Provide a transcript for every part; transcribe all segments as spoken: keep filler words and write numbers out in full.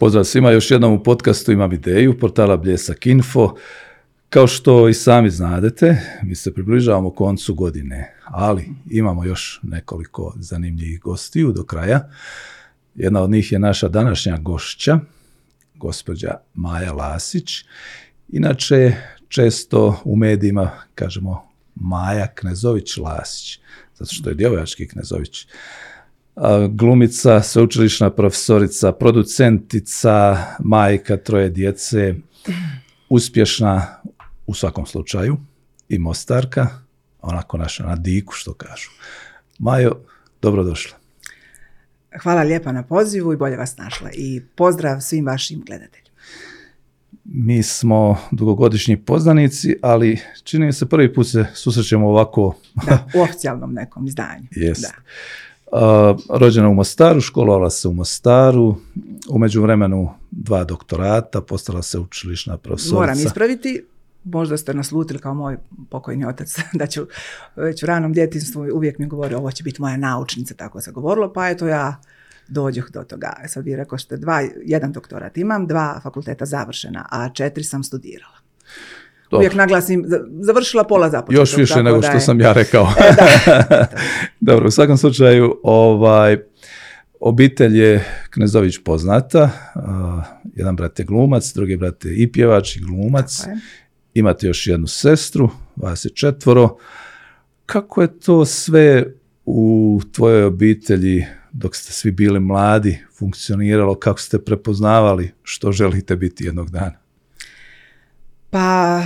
Pozdrav svima još jednom u podcastu Imam ideju, portala Bljesak.info. Kao što i sami znadete, mi se približavamo koncu godine, ali imamo još nekoliko zanimljivih gostiju do kraja. Jedna od njih je naša današnja gošća, gospođa Maja Lasić. Inače, često u medijima kažemo Maja Knezović Lasić, zato što je djevojački Knezović. Glumica, sveučilišna profesorica, producentica, majka troje djece, uspješna u svakom slučaju i Mostarka, onako naša na diku što kažu. Majo, dobrodošla. Hvala lijepa na pozivu i bolje vas našla i pozdrav svim vašim gledateljima. Mi smo dugogodišnji poznanici, ali čini mi se prvi put se susrećemo ovako. Da, u oficijalnom nekom izdanju. Jest. Da. Rođena u Mostaru, školovala se u Mostaru, u međuvremenu dva doktorata, postala se učilišna profesorica. Moram ispraviti, možda ste naslutili kao moj pokojni otac, da ću već u ranom djetinjstvu uvijek mi govorio ovo će biti moja naučnica, tako se govorilo, pa eto ja dođoh do toga. Sad vi rekao što dva, jedan doktorat imam, dva fakulteta završena, a četiri sam studirala. Dobro. Uvijek naglasim, završila pola započetka. Još više nego što je... sam ja rekao. E, da. Dobro, u svakom slučaju, ovaj, obitelj je Knezović poznata. Uh, jedan brat je glumac, drugi brat je i pjevač i glumac. Imate još jednu sestru, vas je četvoro. Kako je to sve u tvojoj obitelji, dok ste svi bili mladi, funkcioniralo? Kako ste prepoznavali što želite biti jednog dana? Pa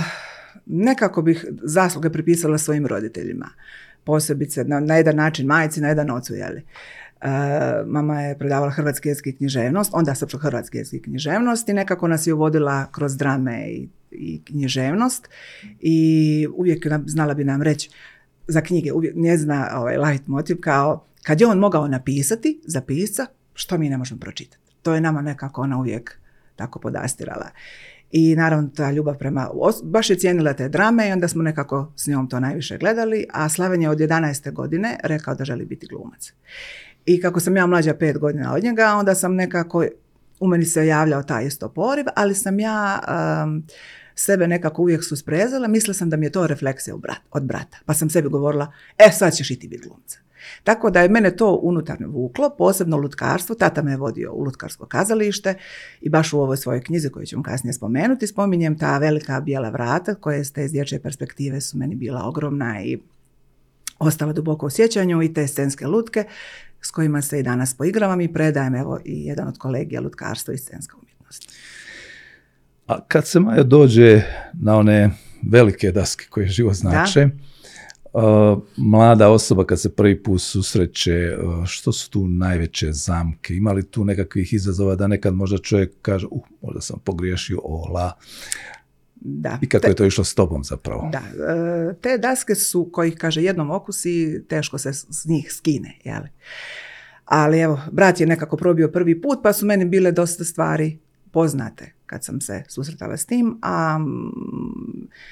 nekako bih zasluge pripisala svojim roditeljima, posebice na, na jedan način majci, na jedan ocu, jeli. E, mama je predavala hrvatski jezik i književnost, onda srpsko hrvatski jezik i književnost i nekako nas je uvodila kroz drame i, i književnost i uvijek nam, znala bi nam reći za knjige, uvijek njezina ovaj, light motiv kao kad je on mogao napisati za pisca, što mi ne možemo pročitati. To je nama nekako ona uvijek tako podastirala. I naravno ta ljubav prema, baš je cijenila te drame i onda smo nekako s njom to najviše gledali, a Slaven je od jedanaeste godine rekao da želi biti glumac. I kako sam ja mlađa pet godina od njega, onda sam nekako, u meni se javljao taj isto poriv, ali sam ja um, sebe nekako uvijek susprezala, mislila sam da mi je to refleksija brat, od brata, pa sam sebi govorila, e sad ćeš i ti biti glumca. Tako da je mene to unutarno vuklo, posebno lutkarstvo, tata me je vodio u lutkarsko kazalište i baš u ovoj svojoj knjizi koju ću vam kasnije spomenuti, spominjem ta velika bijela vrata koja iz te dječje perspektive su meni bila ogromna i ostala duboko u sjećanju i te scenske lutke s kojima se i danas poigravam i predajem evo i jedan od kolegija lutkarstvo i scenska umjetnost. A kad se Maja dođe na one velike daske koje život znače, da? Uh, mlada osoba kad se prvi put susreće, uh, što su tu najveće zamke? Ima li tu nekakvih izazova da nekad možda čovjek kaže, uh, možda sam pogriješio, ola. Da. I kako te, je to išlo s tobom zapravo? Da, uh, te daske su, kojih kaže jednom okusi, teško se s njih skine, jeli? Ali evo, brat je nekako probio prvi put, pa su meni bile dosta stvari poznate kad sam se susretala s tim, a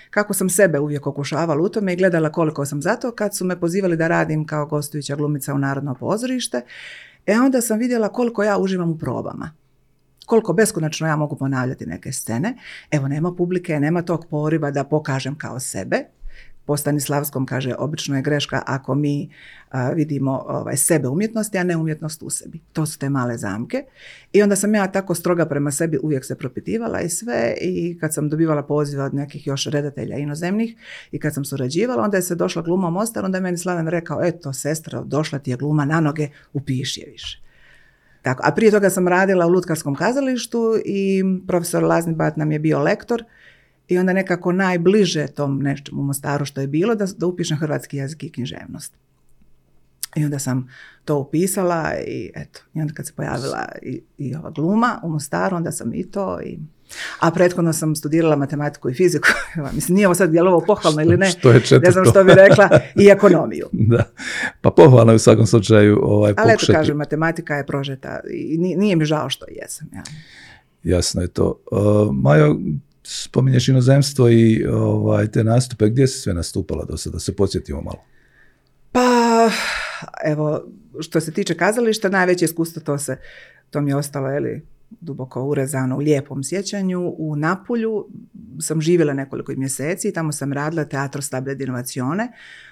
kako sam sebe uvijek okušavala u tome i gledala koliko sam zato, kad su me pozivali da radim kao gostujuća glumica u Narodno pozorište, e onda sam vidjela koliko ja uživam u probama. Koliko beskonačno ja mogu ponavljati neke scene. Evo, nema publike, nema tog poriva da pokažem kao sebe. Po Stanislavskom kaže, obično je greška ako mi a, vidimo ovaj, sebe umjetnosti, a ne umjetnost u sebi. To su te male zamke. I onda sam ja tako stroga prema sebi uvijek se propitivala i sve. I kad sam dobivala poziva od nekih još redatelja inozemnih i kad sam surađivala, onda je se došla gluma u Mostar, onda je meni Slaven rekao, eto sestra, došla ti je gluma na noge, upiši je više. Tako. A prije toga sam radila u lutkarskom kazalištu i profesor Laznibat nam je bio lektor. I onda nekako najbliže tom nečemu u Mostaru što je bilo da, da upišem hrvatski jezik i književnost. I onda sam to upisala i eto, i onda kad se pojavila i, i ova gluma u Mostaru, onda sam i to i... A prethodno sam studirala matematiku i fiziku, mislim nije ovo sad djelovo pohvalno što, ili ne, ne znam što bi rekla, i ekonomiju. Da, pa pohvalno je u svakom slučaju ovaj, pokušati. Ali eto kažem, matematika je prožeta i nije, nije mi žao što jesam. Ja. Jasno je to. Uh, Majo, spominješ inozemstvo i ovaj, te nastupe. Gdje si sve nastupala do sada? Da se podsjetimo malo. Pa, evo, što se tiče kazališta, najveće iskustvo to se, to mi je ostalo, jeli, duboko urezano u lijepom sjećanju. U Napulju sam živjela nekoliko mjeseci i tamo sam radila Teatro Stabile di Innovazione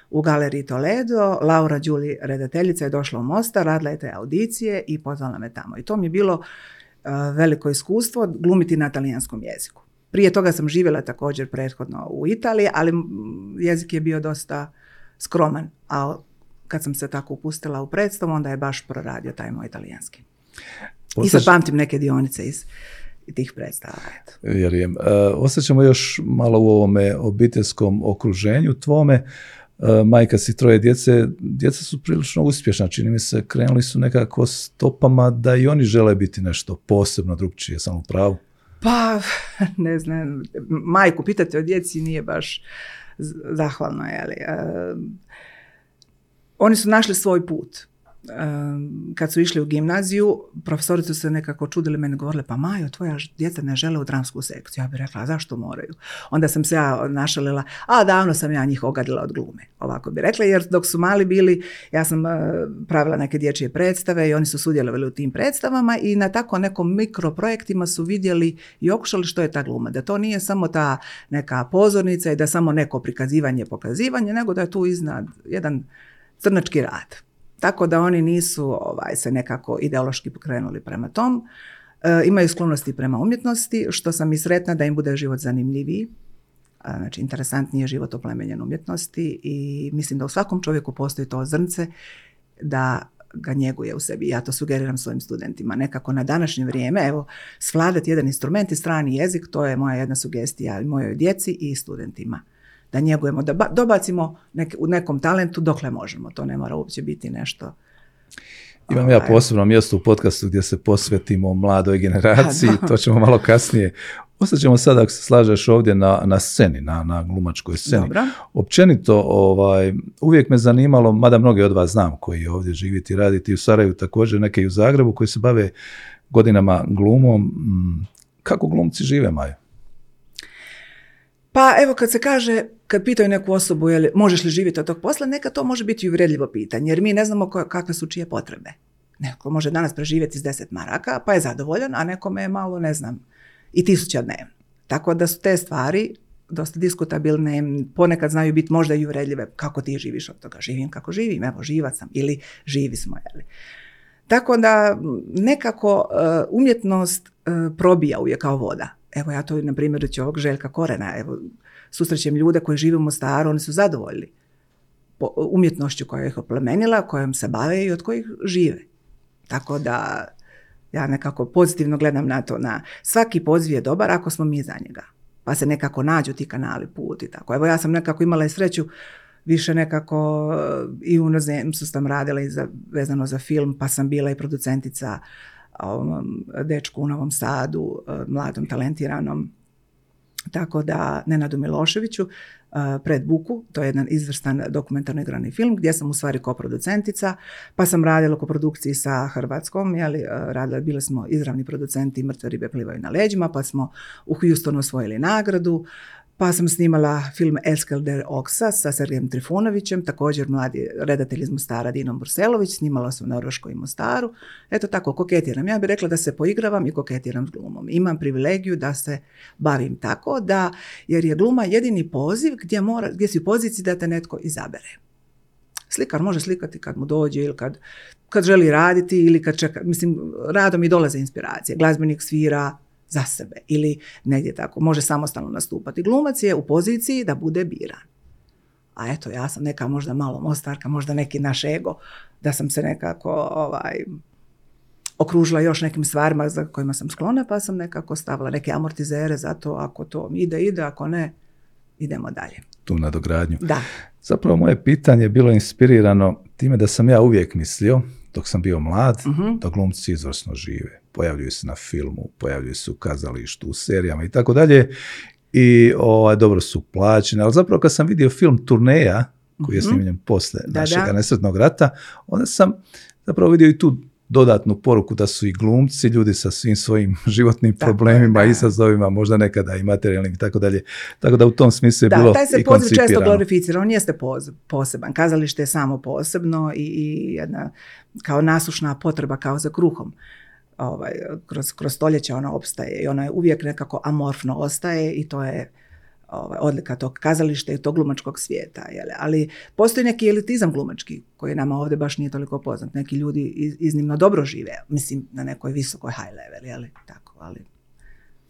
u Galeriji Toledo. Laura Đuli, redateljica, je došla u Mostar, radila je te audicije i pozvala me tamo. I to mi je bilo uh, veliko iskustvo glumiti na talijanskom jeziku. Prije toga sam živjela također prethodno u Italiji, ali jezik je bio dosta skroman. A kad sam se tako upustila u predstavu, onda je baš proradio taj moj talijanski. Ostač... I sad pamtim neke dionice iz tih predstava. Vjerujem. Ostaćemo još malo u ovome obiteljskom okruženju tvome. Majka si troje djece. Djeca su prilično uspješna. Čini mi se, krenuli su nekako stopama da i oni žele biti nešto posebno drukčije. Sam u pravu? Pa, ne znam. Majku pitati o djeci nije baš zahvalno, je li? E, oni su našli svoj put. Kad su išli u gimnaziju, profesorice se nekako čudili meni, govorile, pa Majo, tvoja djeca ne žele u dramsku sekciju. Ja bih rekla, zašto moraju? Onda sam se ja našalila, a davno sam ja njih ogadila od glume, ovako bih rekla, jer dok su mali bili, ja sam pravila neke dječje predstave i oni su sudjelovali u tim predstavama i na tako nekom mikroprojektima su vidjeli i okušali što je ta gluma, da to nije samo ta neka pozornica i da samo neko prikazivanje, pokazivanje, nego da je tu iznad jedan crnački rad. Tako da oni nisu ovaj, se nekako ideološki pokrenuli prema tom. E, imaju sklonosti prema umjetnosti, što sam i sretna da im bude život zanimljiviji. A, znači, interesantniji je život oplemenjen umjetnosti i mislim da u svakom čovjeku postoji to zrnce da ga njeguje u sebi. Ja to sugeriram svojim studentima. Nekako na današnje vrijeme, evo, svladati jedan instrument i strani jezik, to je moja jedna sugestija mojoj djeci i studentima. Da njegujemo, da dobacimo nek, u nekom talentu dokle možemo. To ne mora uopće biti nešto... Imam ja posebno mjesto u podcastu gdje se posvetimo mladoj generaciji, da, da. To ćemo malo kasnije. Ostaćemo sada, ako se slažeš, ovdje na, na sceni, na, na glumačkoj sceni. Dobra. Općenito, ovaj, uvijek me zanimalo, mada mnogi od vas znam koji ovdje živjeti i raditi u Sarajevu također, neke i u Zagrebu, koji se bave godinama glumom. Kako glumci žive, Majo? Pa evo, kad se kaže, kad pitaju neku osobu je li, možeš li živjeti od tog posla, neka to može biti uvredljivo pitanje, jer mi ne znamo ko, kakve su čije potrebe. Neko može danas preživjeti s deset maraka, pa je zadovoljan, a nekome je malo, ne znam, i tisuća dnevno. Tako da su te stvari dosta diskutabilne, ponekad znaju biti možda i uvredljive, kako ti živiš od toga, živim kako živim, evo živac sam, ili živi smo, je li. Tako da nekako umjetnost probija uvijek kao voda. Evo ja to, na primjer, reći ovog Željka Korena, evo, susrećem ljude koji žive u Mostaru, oni su zadovoljni po umjetnošću koja ih oplemenila, kojom se bave i od kojih žive. Tako da ja nekako pozitivno gledam na to, na svaki poziv je dobar ako smo mi za njega. Pa se nekako nađu ti kanali, put i tako. Evo ja sam nekako imala i sreću, više nekako i u inozemstvu sam radila i za, vezano za film, pa sam bila i producentica ovom dečku u Novom Sadu, mladom, talentiranom, tako da Nenadu Miloševiću, Pred buku, to je jedan izvrstan dokumentarno igrani film gdje sam u stvari koproducentica, pa sam radila u koprodukciji sa Hrvatskom, jeli, radila, bili smo izravni producenti Mrtve ribe plivaju na leđima, pa smo u Houstonu osvojili nagradu, pa sam snimala film Eskelder Oksa sa Sergejem Trifunovićem, također mladi redatelj iz Mostara Dino Brselović, snimala sam na Norveškoj i Mostaru. Eto tako, koketiram. Ja bih rekla da se poigravam i koketiram s glumom. Imam privilegiju da se bavim tako, da, jer je gluma jedini poziv gdje, mora, gdje si u poziciji da te netko izabere. Slikar može slikati kad mu dođe ili kad, kad želi raditi ili kad čeka. Mislim, radom i dolaze inspiracije. Glazbenik svira za sebe ili negdje tako, može samostalno nastupati. Glumac je u poziciji da bude biran. A eto, ja sam neka možda malo mostarka, možda neki naš ego, da sam se nekako ovaj, okružila još nekim stvarima za kojima sam sklona, pa sam nekako stavila neke amortizere za to, ako to ide, ide, ako ne, idemo dalje. Tu nadogradnju. Da. Zapravo moje pitanje je bilo inspirirano time da sam ja uvijek mislio, dok sam bio mlad, uh-huh. da glumci izvrsno žive. Pojavljuju se na filmu, pojavljuju se u kazalištu, u serijama i tako dalje. I o, dobro su plaćene. Ali zapravo kad sam vidio film Turneja, koji je snimljen uh-huh. posle da, našega da. nesretnog rata, onda sam zapravo vidio i tu dodatnu poruku da su i glumci, ljudi sa svim svojim životnim tako, problemima, da. izazovima, možda nekada i materijalnim i tako dalje. Tako da u tom smislu je da, bilo i koncipirano. Da, taj se poziv često glorificira, on jeste poseban. Kazalište je samo posebno i, i jedna kao nasušna potreba, kao za kruhom. ovaj, kroz, kroz stoljeća ona opstaje i ona je uvijek nekako amorfno ostaje i to je ovaj, odlika tog kazališta i tog glumačkog svijeta. Jele. Ali postoji neki elitizam glumački koji nama ovdje baš nije toliko poznat. Neki ljudi iz, iznimno dobro žive, mislim na nekoj visokoj high level, jeli, tako, ali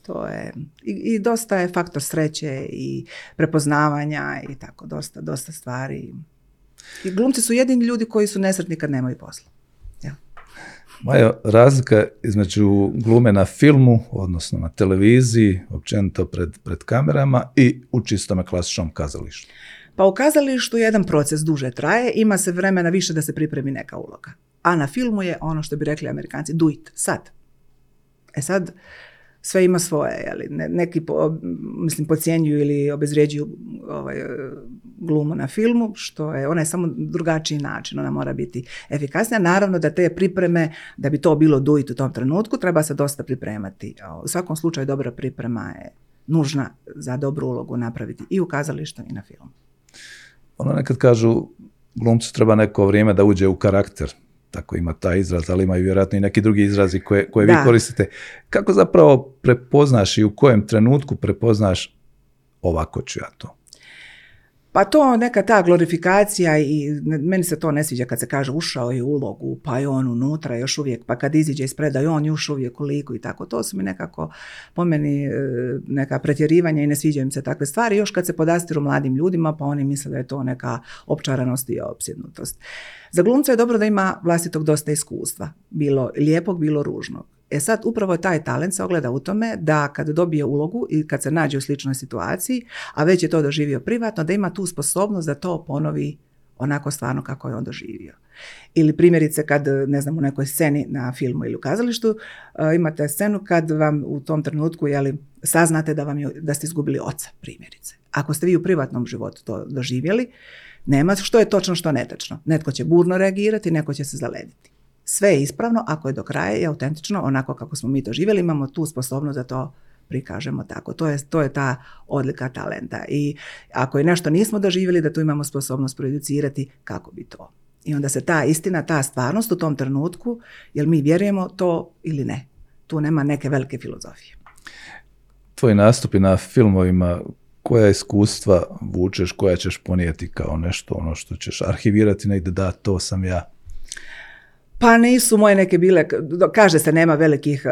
to je, i, i dosta je faktor sreće i prepoznavanja i tako, dosta, dosta stvari. I glumci su jedini ljudi koji su nesretni kad nemaju posla. Ja. Majo, razlika između glume na filmu, odnosno na televiziji, općenito pred, pred kamerama i u čistom klasičnom kazalištu. Pa u kazalištu jedan proces duže traje, ima se vremena više da se pripremi neka uloga. A na filmu je ono što bi rekli Amerikanci, do it, sad. E sad, sve ima svoje, jeli, ne, neki po, mislim podcjenjuju ili obezvrijeđuju ovaj, glumu na filmu, što je, ona je samo drugačiji način, ona mora biti efikasnija. Naravno da te pripreme, da bi to bilo do it u tom trenutku, treba se dosta pripremati. U svakom slučaju dobra priprema je nužna za dobru ulogu napraviti i u kazalištu i na filmu. Ono nekad kažu, glumcu treba neko vrijeme da uđe u karakter. Tako ima taj izraz, ali imaju vjerojatno i neki drugi izrazi koje, koje vi koristite. Kako zapravo prepoznaš i u kojem trenutku prepoznaš ovako ću ja to? Pa to neka ta glorifikacija i meni se to ne sviđa kad se kaže ušao je u ulogu, pa je on unutra još uvijek, pa kad iziđe iz predaje on još uvijek u liku i tako. To su mi nekako po meni neka pretjerivanja i ne sviđaju im se takve stvari. Još kad se podastiru mladim ljudima pa oni misle da je to neka opčaranost i opsjednutost. Za glumca je dobro da ima vlastitog dosta iskustva, bilo lijepog, bilo ružnog. E sad, upravo taj talent se ogleda u tome da kad dobije ulogu i kad se nađe u sličnoj situaciji, a već je to doživio privatno, da ima tu sposobnost da to ponovi onako stvarno kako je on doživio. Ili primjerice kad, ne znam, u nekoj sceni na filmu ili u kazalištu, imate scenu kad vam u tom trenutku jeli, saznate da, vam je, da ste izgubili oca, primjerice. Ako ste vi u privatnom životu to doživjeli, nema što je točno, što netačno. Netko će burno reagirati, netko će se zalediti. Sve je ispravno ako je do kraja i autentično, onako kako smo mi to živjeli, imamo tu sposobnost da to prikažemo tako. To je, to je ta odlika talenta. I ako je nešto nismo doživjeli, da tu imamo sposobnost producirati kako bi to. I onda se ta istina, ta stvarnost u tom trenutku, jel mi vjerujemo to ili ne. Tu nema neke velike filozofije. Tvoji nastupi na filmovima, koja iskustva vučeš, koja ćeš ponijeti kao nešto, ono što ćeš arhivirati negdje, da, to sam ja. Pa nisu moje neke bile, kaže se nema velikih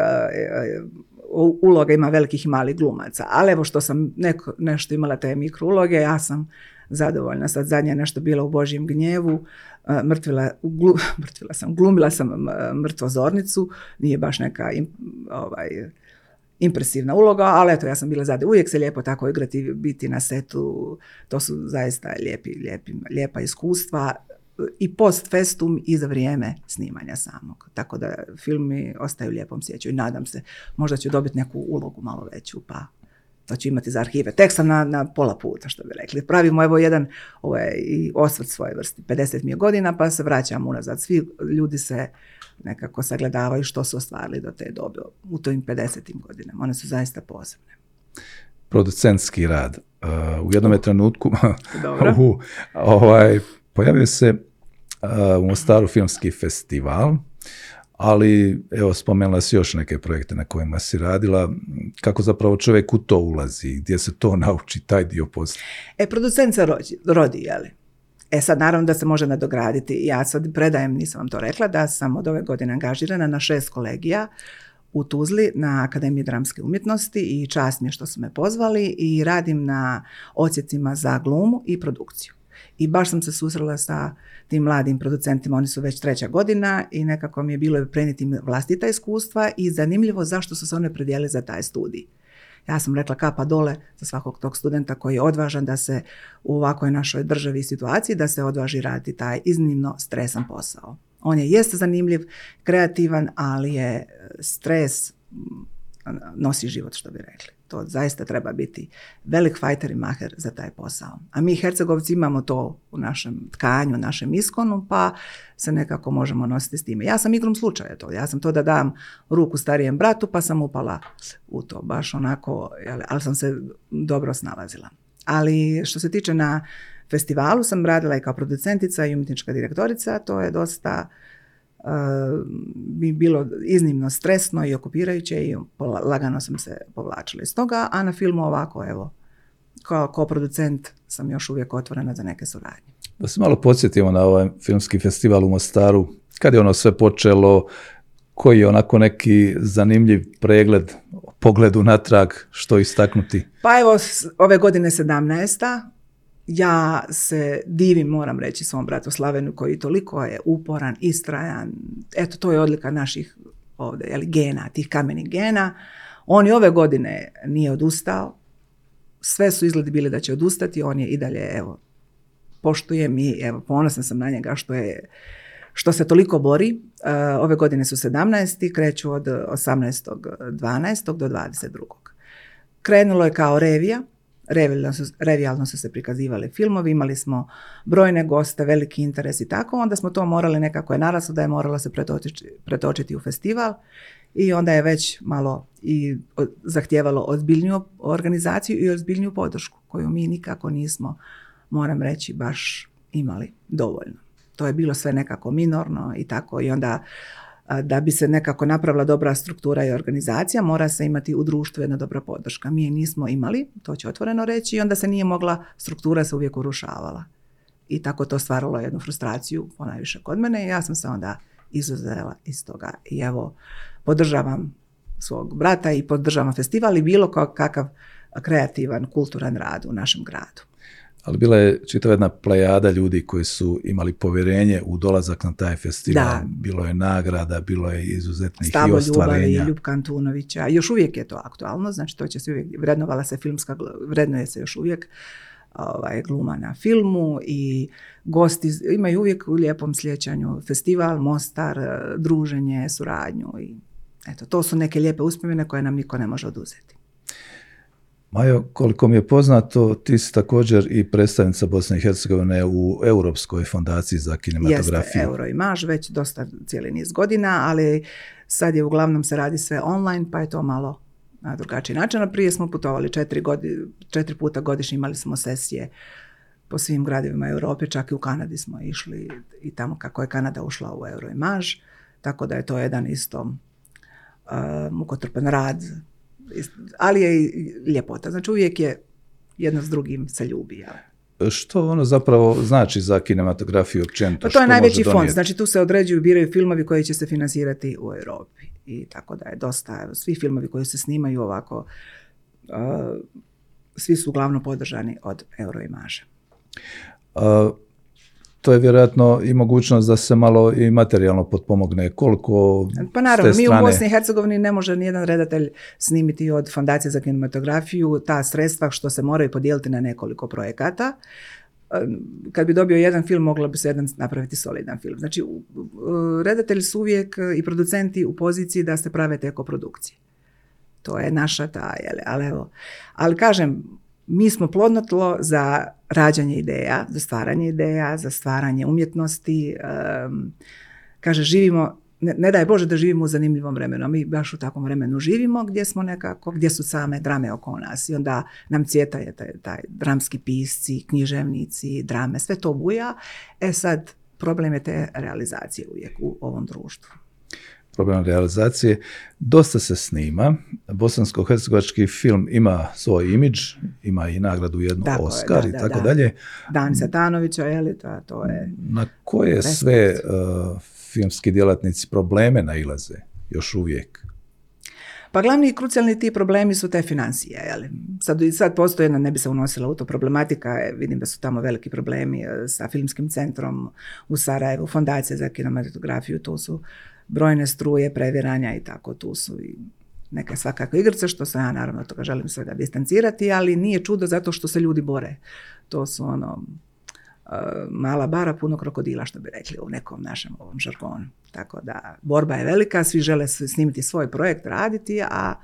uh, uloga, ima velikih i malih glumaca, ali evo što sam neko, nešto imala te mikro uloge, ja sam zadovoljna. Sad zadnje nešto bila u Božijem gnjevu, uh, mrtvila, glu, mrtvila sam, glumila sam mrtvozornicu, nije baš neka im, ovaj, impresivna uloga, ali eto ja sam bila zadovoljna. Uvijek se lijepo tako igrati, biti na setu, to su zaista lijepi, lijepi, lijepa iskustva. I post festum i za vrijeme snimanja samog. Tako da filmi ostaju u lijepom sjećaju i nadam se možda ću dobiti neku ulogu malo veću, pa to ću imati za arhive. Tek sam na, na pola puta, što bi rekli. Pravimo evo jedan ovaj, osvrt svoje vrsti. pedeset mi je godina pa se vraćam unazad. Svi ljudi se nekako sagledavaju što su ostvarili do te dobe u tojim pedesetim godinama. One su zaista posebne. Producentski rad. Uh, u jednom trenutku uh, ovaj, pojavio se Uh, u Mostaru filmski festival, ali evo spomenula si još neke projekte na kojima si radila. Kako zapravo čovjek u to ulazi, gdje se to nauči, taj dio posla? E, producent se rodi, rodi, jeli? E sad naravno da se može nadograditi. Ja sad predajem, nisam vam to rekla, da sam od ove godine angažirana na šest kolegija u Tuzli na Akademiji dramske umjetnosti i čast mi je što su me pozvali i radim na odsjecima za glumu i produkciju. I baš sam se susrela sa tim mladim producentima, oni su već treća godina i nekako mi je bilo prenijeti vlastita iskustva i zanimljivo zašto su se one predijelile za taj studij. Ja sam rekla kapa dole za svakog tog studenta koji je odvažan da se u ovakvoj našoj državi i situaciji da se odvaži raditi taj iznimno stresan posao. On je jeste zanimljiv, kreativan, ali je stres nosi život, što bi rekli. To zaista treba biti velik fajter i maher za taj posao. A mi Hercegovci imamo to u našem tkanju, u našem iskonu, pa se nekako možemo nositi s time. Ja sam igrom slučaja to. Ja sam to da dam ruku starijem bratu, pa sam upala u to. Baš onako, ali sam se dobro snalazila. Ali što se tiče na festivalu, sam radila i kao producentica i umjetnička direktorica. To je dosta bi bilo iznimno stresno i okupirajuće i lagano sam se povlačila iz toga, a na filmu ovako, evo, kao, kao producent sam još uvijek otvorena za neke suradnje. Da se malo podsjetimo na ovaj filmski festival u Mostaru. Kad je ono sve počelo, koji je onako neki zanimljiv pregled, pogled unatrag, što istaknuti? Pa evo, ove godine sedamnaesta. Ja se divim, moram reći, svom bratu Slavenu koji toliko je uporan, istrajan. Eto, to je odlika naših ovdje, jeli, gena, tih kamenih gena. On i ove godine nije odustao. Sve su izgledi bili da će odustati, on je i dalje, evo, poštujem i evo, ponosna sam na njega što je, što se toliko bori. Ove godine su sedamnaesti, kreću od osamnaestog dvanaestog do dvadeset drugog Krenulo je kao revija, revijalno su, revijalno su se prikazivali filmovi, imali smo brojne goste, veliki interes i tako, onda smo to morali, nekako je naraslo da je moralo se pretočiti, pretočiti u festival i onda je već malo i zahtijevalo ozbiljniju organizaciju i ozbiljniju podršku koju mi nikako nismo, moram reći, baš imali dovoljno. To je bilo sve nekako minorno i tako, i onda da bi se nekako napravila dobra struktura i organizacija, mora se imati u društvu jedna dobra podrška. Mi je nismo imali, to ću otvoreno reći, i onda se nije mogla, struktura se uvijek urušavala. I tako to stvaralo jednu frustraciju, ponajviše kod mene, i ja sam se onda izuzela iz toga. I evo, podržavam svog brata i podržavam festival i bilo kakav kreativan, kulturan rad u našem gradu. Ali bila je čitava jedna plejada ljudi koji su imali povjerenje u dolazak na taj festival. Da. Bilo je nagrada, bilo je izuzetnih Stavo i ostvarenja. Stavo Ljubave, Ljubka Antunovića, još uvijek je to aktualno, znači to će se uvijek, vrednovala se filmska, vrednuje se još uvijek ovaj, gluma na filmu i gosti imaju uvijek u lijepom sjećanju festival, Mostar, druženje, suradnju i eto, to su neke lijepe uspomene koje nam niko ne može oduzeti. Majo, koliko mi je poznato, ti si također i predstavnica Bosne i Hercegovine u Europskoj fondaciji za kinematografiju. Jeste, Eurimages, već dosta cijeli niz godina, ali sad je uglavnom se radi sve online, pa je to malo na drugačiji način. A prije smo putovali četiri, godi, četiri puta godišnje, imali smo sesije po svim gradovima Europe, čak i u Kanadi smo išli i tamo kako je Kanada ušla u Eurimages, tako da je to jedan isto uh, mukotrpan rad, ali je i ljepota. Znači uvijek je jedno s drugim se ljubi. Ali. Što ono zapravo znači za kinematografiju općenito? Pa to je najveći fond. Znači tu se određuju, biraju filmovi koji će se financirati u Europi. I tako da je dosta, svi filmovi koji se snimaju ovako, uh, svi su uglavnom podržani od Euroimagea. Uh, To je vjerojatno i mogućnost da se malo i materijalno potpomogne. Koliko pa naravno, mi strane... u Bosni i Hercegovini ne može nijedan redatelj snimiti od Fondacije za kinematografiju ta sredstva što se moraju podijeliti na nekoliko projekata. Kad bi dobio jedan film, mogla bi se jedan napraviti solidan film. Znači, redatelji su uvijek i producenti u poziciji da se prave te koprodukcije. To je naša ta, jel, ali evo. Ali kažem, mi smo plodno tlo za rađanje ideja, za stvaranje ideja, za stvaranje umjetnosti. Um, kaže, živimo, ne, ne daj Bože da živimo u zanimljivom vremenu, mi baš u takvom vremenu živimo gdje smo nekako, gdje su same drame oko nas i onda nam cvjeta je taj, taj dramski pisci, književnici, drame, sve to buja. E sad, problem je te realizacije uvijek u ovom društvu. Problem realizacije. Dosta se snima. Bosansko-hercegovački film ima svoj imidž, ima i nagradu jednu tako Oscar je, da, i tako da, da. dalje. Dan Satanovića, je li to, to je... Na koje respektiv. sve uh, filmski djelatnici probleme nailaze još uvijek? Pa glavni i krucijalni ti problemi su te financije, je li? Sad, sad postoji jedna, ne bi se unosila u to, problematika, vidim da su tamo veliki problemi sa filmskim centrom u Sarajevu, Fondacija za kinematografiju, to su brojne struje, previranja i tako, tu su i neke svakako igrice, što se ja naravno toga želim svega distancirati, ali nije čudo zato što se ljudi bore. To su ono, uh, mala bara, puno krokodila, što bi rekli u nekom našem ovom žargonu. Tako da, borba je velika, svi žele snimiti svoj projekt, raditi, a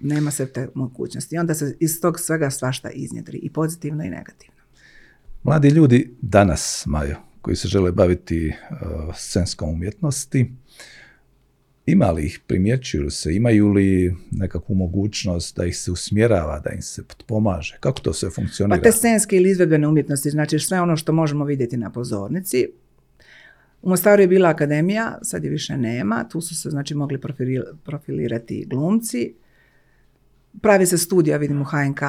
nema se te mogućnosti. I onda se iz tog svega svašta iznjedri, i pozitivno i negativno. Mladi ljudi danas, Majo, koji se žele baviti uh, scenskom umjetnosti, ima li ih, primjećuju se, imaju li nekakvu mogućnost da ih se usmjerava, da im se pomaže? Kako to sve funkcionira? Pa te scenske ili izvedbene umjetnosti, znači sve ono što možemo vidjeti na pozornici, U Mostaru je bila akademija, sad je više nema, tu su se znači mogli profilirati glumci. Pravi se studija, vidim, u H N K,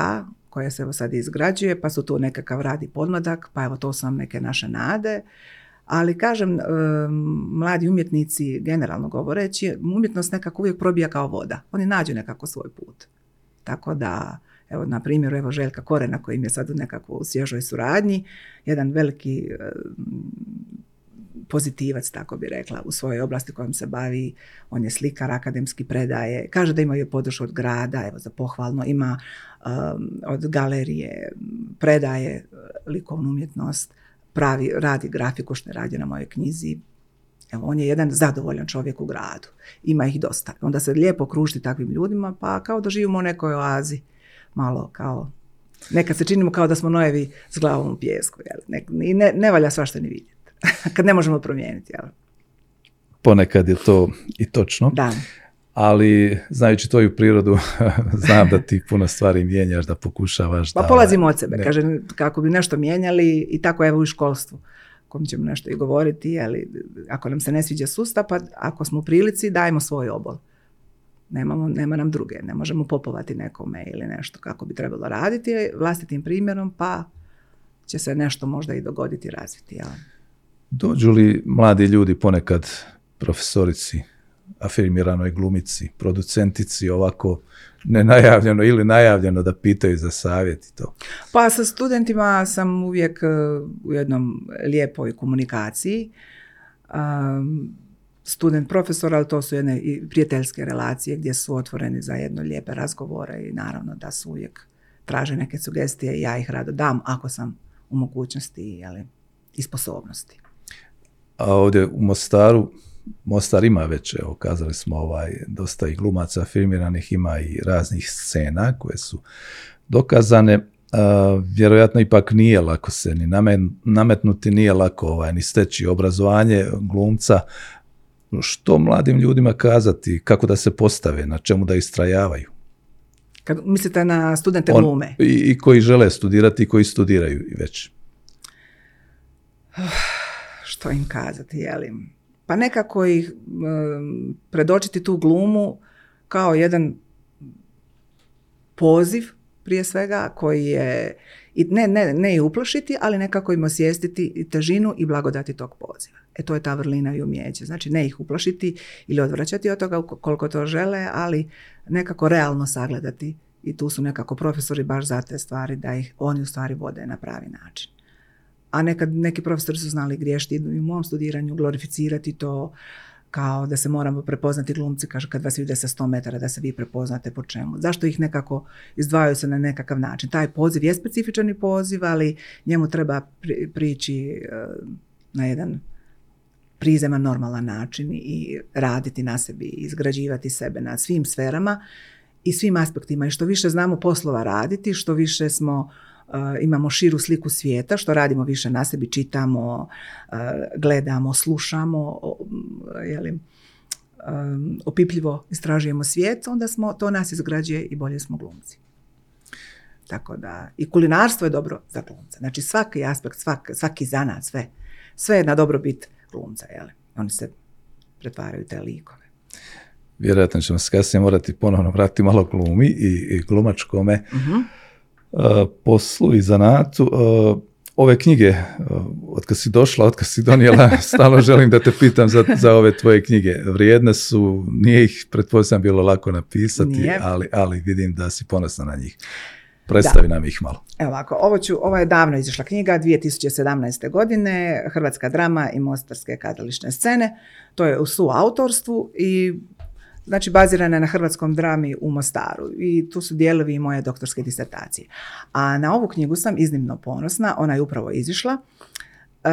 koja se evo sad izgrađuje, pa su tu nekakav radi podmladak, pa evo to su nam neke naše nade. Ali kažem, mladi umjetnici, generalno govoreći, umjetnost nekako uvijek probija kao voda. Oni nađu nekako svoj put. Tako da, evo na primjeru evo Željka Korena, koji im je sad u nekakvoj svježoj suradnji, jedan veliki pozitivac, tako bi rekla, u svojoj oblasti kojom se bavi. On je slikar, akademski predaje, kaže da imaju podršku od grada, evo za pohvalno, ima um, od galerije, predaje likovnu umjetnost, pravi, radi grafiku, što je radio na mojoj knjizi. Evo, on je jedan zadovoljan čovjek u gradu, ima ih dosta. Onda se lijepo kružiti takvim ljudima, pa kao da živimo u nekoj oazi, malo kao, nekad se činimo kao da smo nojevi s glavom u pjesku, jel? Ne, ne, ne valja svašta ni vidjeti. Kad ne možemo promijeniti, jel? Ponekad je to i točno. Da. Ali, znajući tvoju prirodu, znam da ti puno stvari mijenjaš, da pokušavaš pa da... Pa polazimo od sebe, ne... kaže, kako bi nešto mijenjali i tako evo u školstvu, kom ćemo nešto i govoriti, ali ako nam se ne sviđa sustav, pa ako smo u prilici, dajmo svoj obol. Nemamo, nema nam druge, ne možemo popovati nekome ili nešto kako bi trebalo raditi, vlastitim primjerom, pa će se nešto možda i dogoditi, razviti, jel? Dođu li mladi ljudi ponekad profesorici, afirmiranoj glumici, producentici, ovako nenajavljeno ili najavljeno da pitaju za savjet i to? Pa sa studentima sam uvijek u jednom lijepoj komunikaciji. Um, student profesor, ali to su jedne prijateljske relacije gdje su otvoreni za jedno lijepe razgovore i naravno da su uvijek traže neke sugestije i ja ih rado dam ako sam u mogućnosti, jeli, i sposobnosti. A ovdje u Mostaru, Mostar ima već, evo, kazali smo, ovaj, dosta i glumaca filmiranih, ima i raznih scena koje su dokazane. A, vjerojatno ipak nije lako se ni nametnuti, nije lako ovaj, ni steći obrazovanje glumca. Što mladim ljudima kazati, kako da se postave, na čemu da istrajavaju? Kad mislite na studente On, glume? I, I koji žele studirati i koji studiraju i već. Što im kazati, jelim? Pa nekako ih um, predočiti tu glumu kao jedan poziv prije svega koji je, i ne, ne, ne i uplašiti, ali nekako im osvijestiti i težinu i blagodati tog poziva. E to je ta vrlina i umijeće. Znači ne ih uplašiti ili odvraćati od toga koliko to žele, ali nekako realno sagledati. I tu su nekako profesori baš za te stvari da ih oni u stvari vode na pravi način. A nekad neki profesori su znali griješiti i u mom studiranju, glorificirati to kao da se moramo prepoznati glumci, kaže kad vas vide sa sto metara da se vi prepoznate po čemu. Zašto ih nekako izdvajaju se na nekakav način? Taj poziv je specifičan poziv, ali njemu treba pri, prići na jedan prizeman, normalan način i raditi na sebi, izgrađivati sebe na svim sferama i svim aspektima. I što više znamo poslova raditi, što više smo... Uh, imamo širu sliku svijeta, što radimo više na sebi, čitamo, uh, gledamo, slušamo, um, jeli, um, opipljivo istražujemo svijet, onda smo, to nas izgrađuje i bolje smo glumci. Tako da, i kulinarstvo je dobro za glumca. Znači svaki aspekt, svak, svaki zanat, sve, sve je na dobrobit glumca, jeli. Oni se pretvaraju te likove. Vjerojatno ćemo se kasnije morati ponovno vratiti malo glumi i, i glumačkome. Uh-huh. Uh, poslu i zanatu. Uh, ove knjige, uh, od kad si došla, od kad si donijela, stalno želim da te pitam za, za ove tvoje knjige. Vrijedne su, nije ih, pretpostavljam, bilo lako napisati, ali, ali vidim da si ponosna na njih. Predstavi da. Nam ih malo. Evo ovako, ovo, ću, ovo je davno izišla knjiga, dvije tisuće sedamnaeste. godine, Hrvatska drama i mostarske kazališne scene. To je u suautorstvu i znači bazirana je na hrvatskom drami u Mostaru i tu su dijelovi i moje doktorske disertacije. A na ovu knjigu sam iznimno ponosna, ona je upravo izišla. E,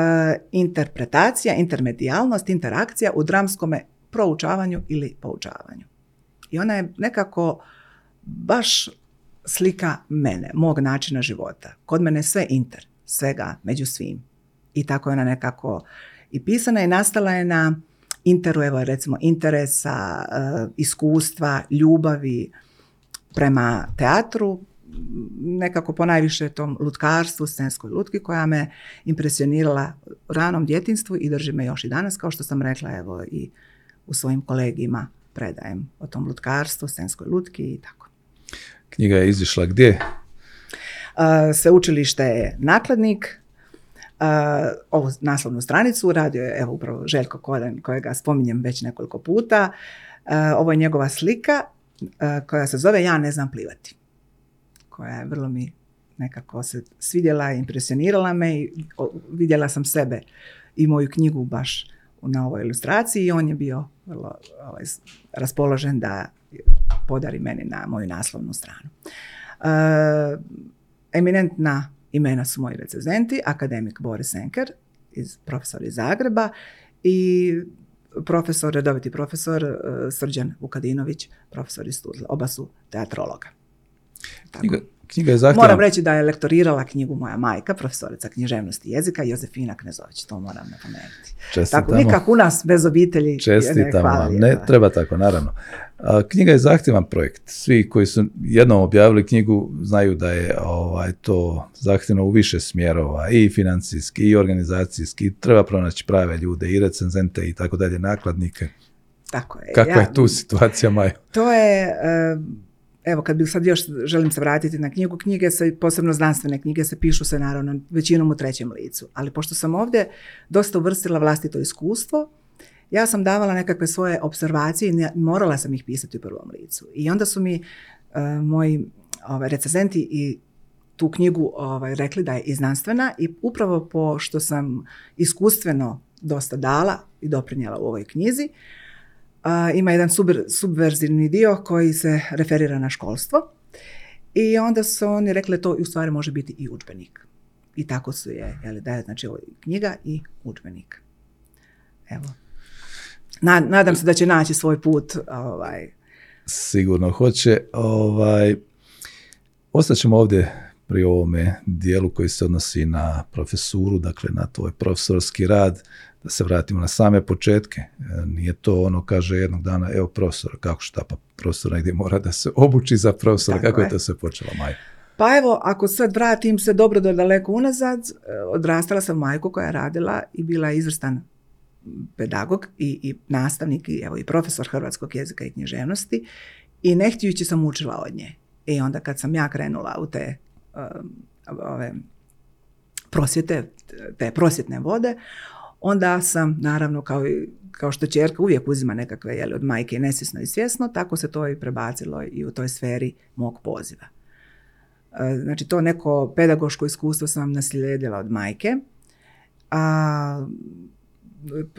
interpretacija, intermedijalnost, interakcija u dramskome proučavanju ili poučavanju. I ona je nekako baš slika mene, mog načina života. Kod mene sve inter, svega među svim. I tako je ona nekako i pisana i nastala je na interu, evo recimo interesa, iskustva, ljubavi prema teatru, nekako ponajviše tom lutkarstvu, scenskoj lutki koja me impresionirala ranom djetinjstvu i drži me još i danas, kao što sam rekla, evo i u svojim kolegijima predajem o tom lutkarstvu, scenskoj lutki i tako. Knjiga je izišla gdje? Sveučilište je nakladnik. Ovu naslovnu stranicu radio je evo upravo Željko Koren, kojega spominjem već nekoliko puta. Ovo je njegova slika koja se zove Ja ne znam plivati, koja je vrlo mi nekako se svidjela, impresionirala me i vidjela sam sebe i moju knjigu baš na ovoj ilustraciji i on je bio vrlo ovaj, raspoložen da podari meni na moju naslovnu stranu. E, eminentna imena su moji recenzenti, akademik Boris Enker, iz, profesor iz Zagreba i profesor, redoviti profesor e, Srđan Vukadinović, profesor iz Tuzla. Oba su teatrologa. Knjiga, knjiga je zahtjevna. Moram reći da je lektorirala knjigu moja majka, profesorica književnosti jezika, Jozefina Knezović, to moram napomenuti. Čestitamo. Tako, nikak u nas bez obitelji. Čestitamo vam, ne treba tako, naravno. A, knjiga je zahtjevan projekt. Svi koji su jednom objavili knjigu znaju da je ovaj, to zahtjevno u više smjerova, i financijski, i organizacijski, i treba pronaći prave ljude, i recenzente, i tako dalje, nakladnike. Tako je. Kakva ja, je tu situacija, Majo? To je... Uh, Evo, kad bi sad još želim se vratiti na knjigu, knjige se, posebno znanstvene knjige, se pišu se naravno većinom u trećem licu. Ali pošto sam ovdje dosta uvrstila vlastito iskustvo, ja sam davala nekakve svoje observacije i morala sam ih pisati u prvom licu. I onda su mi uh, moji ovaj, recenzenti i tu knjigu ovaj, rekli da je i znanstvena i upravo po što sam iskustveno dosta dala i doprinijela u ovoj knjizi, Uh, ima jedan sub- subverzivni dio koji se referira na školstvo i onda su oni rekli to u stvari može biti i udžbenik. I tako su je, jel, da je znači ovo knjiga i udžbenik. Evo. Na, nadam se da će naći svoj put. Ovaj. Sigurno hoće. Ovaj. Ostaćemo ovdje pri ovome dijelu koji se odnosi na profesuru, dakle na tvoj profesorski rad. Da se vratimo na same početke. Nije to ono, kaže jednog dana, evo profesor, kako šta, pa profesor negdje mora da se obuči za profesora. Tako kako je to sve počelo, Maja? Pa evo, ako sad vratim se dobro do daleko unazad, odrastala sam majku koja je radila i bila izvrstan pedagog i, i nastavnik i, evo, i profesor hrvatskog jezika i književnosti i ne htijući sam učila od nje. I onda kad sam ja krenula u te um, ove, prosvjete, te prosvjetne vode, onda sam, naravno, kao, i, kao što ćerka uvijek uzima nekakve jeli, od majke nesvjesno i svjesno, tako se to i prebacilo i u toj sferi mog poziva. Znači, to neko pedagoško iskustvo sam naslijedila od majke. A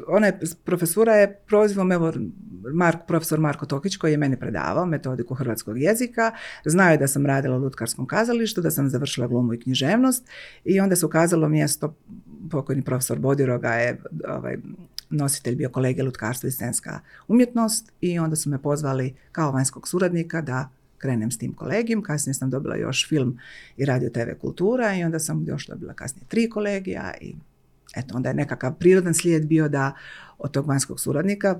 ona je, profesura je prozivom, evo, Mark, profesor Marko Tokić, koji je meni predavao metodiku hrvatskog jezika. Znao je da sam radila u lutkarskom kazalištu, da sam završila glumu i književnost i onda se ukazalo mjesto, pokojni profesor Bodiroga je ovaj, nositelj bio kolegije lutkarstva i scenska umjetnost i onda su me pozvali kao vanjskog suradnika da krenem s tim kolegijom. Kasnije sam dobila još film i radio te ve kultura i onda sam još dobila kasnije tri kolegija i eto, onda je nekakav prirodan slijed bio da od tog vanjskog suradnika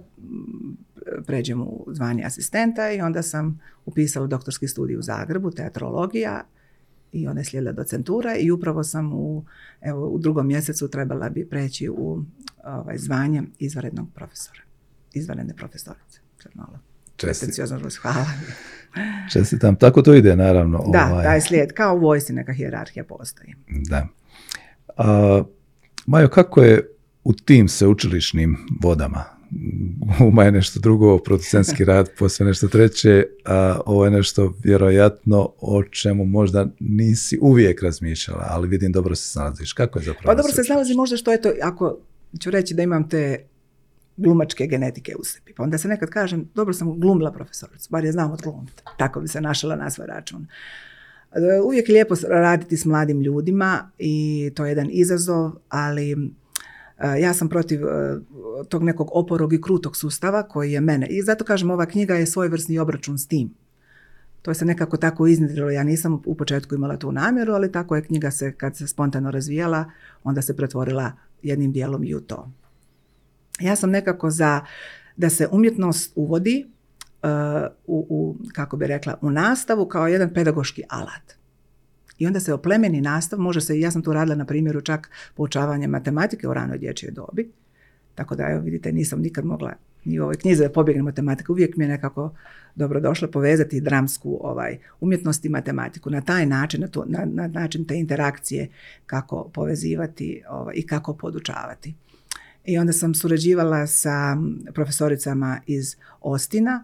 pređem u zvanje asistenta i onda sam upisala doktorski studij u Zagrebu, teatrologija i onda je slijedila docentura i upravo sam u, evo, u drugom mjesecu trebala bi preći u ovaj, zvanje izvanrednog profesora, izvanredne profesorice. Čestitam. Hvala. Čestitam. Tako to ide, naravno. Da, ovaj... taj slijed, kao u vojsci neka hijerarhija postoji. Da. A... Majo, kako je u tim sveučilišnim vodama? Uma je nešto drugo, producentski rad, posve nešto treće, a ovo je nešto vjerojatno o čemu možda nisi uvijek razmišljala, ali vidim dobro se snalaziš. Kako je zapravo? Pa dobro se snalazi možda što je to, ako ću reći da imam te glumačke genetike u sebi. Pa onda se nekad kažem, dobro sam glumila profesoricu, bar je znam odglumiti. Tako bi se našla na svoj račun. Uvijek je lijepo raditi s mladim ljudima i to je jedan izazov, ali ja sam protiv tog nekog oporog i krutog sustava koji je mene. I zato kažem, ova knjiga je svojevrsni obračun s tim. To se nekako tako iznjedrilo. Ja nisam u početku imala tu namjeru, ali tako je knjiga se, kad se spontano razvijala, onda se pretvorila jednim dijelom i u to. Ja sam nekako za da se umjetnost uvodi, Uh, u, u, kako bi rekla, u nastavu kao jedan pedagoški alat. I onda se oplemeni nastav, može se, ja sam tu radila na primjeru čak poučavanje matematike u ranoj dječjoj dobi, tako da evo vidite, nisam nikad mogla ni u ovoj knjizi da pobjegnem matematiku, uvijek mi je nekako dobro došlo povezati dramsku ovaj, umjetnost i matematiku na taj način, na, to, na, na način te interakcije kako povezivati ovaj, i kako podučavati. I onda sam surađivala sa profesoricama iz Ostina,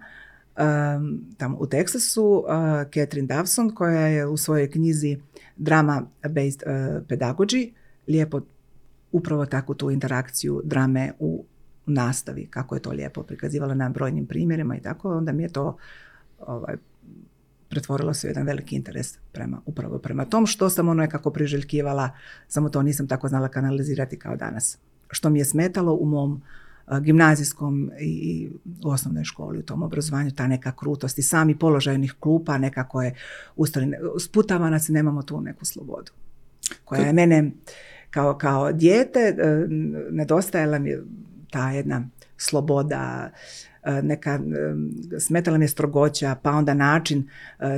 um, tamo u Teksasu, uh, Catherine Davson, koja je u svojoj knjizi Drama Based uh, Pedagogy lijepo upravo takvu tu interakciju drame u nastavi, kako je to lijepo prikazivala na brojnim primjerima i tako, onda mi je to ovaj, pretvorilo se u jedan veliki interes prema, upravo prema tom što sam ono nekako priželjkivala, samo to nisam tako znala kanalizirati kao danas. Što mi je smetalo u mom a, gimnazijskom i u osnovnoj školi, u tom obrazovanju, ta neka krutost i sami položajnih klupa nekako je ustrojena, sputavana se, nemamo tu neku slobodu koja je mene kao, kao dijete, a, nedostajala mi je ta jedna sloboda, neka, smetala mi je strogoća, pa onda način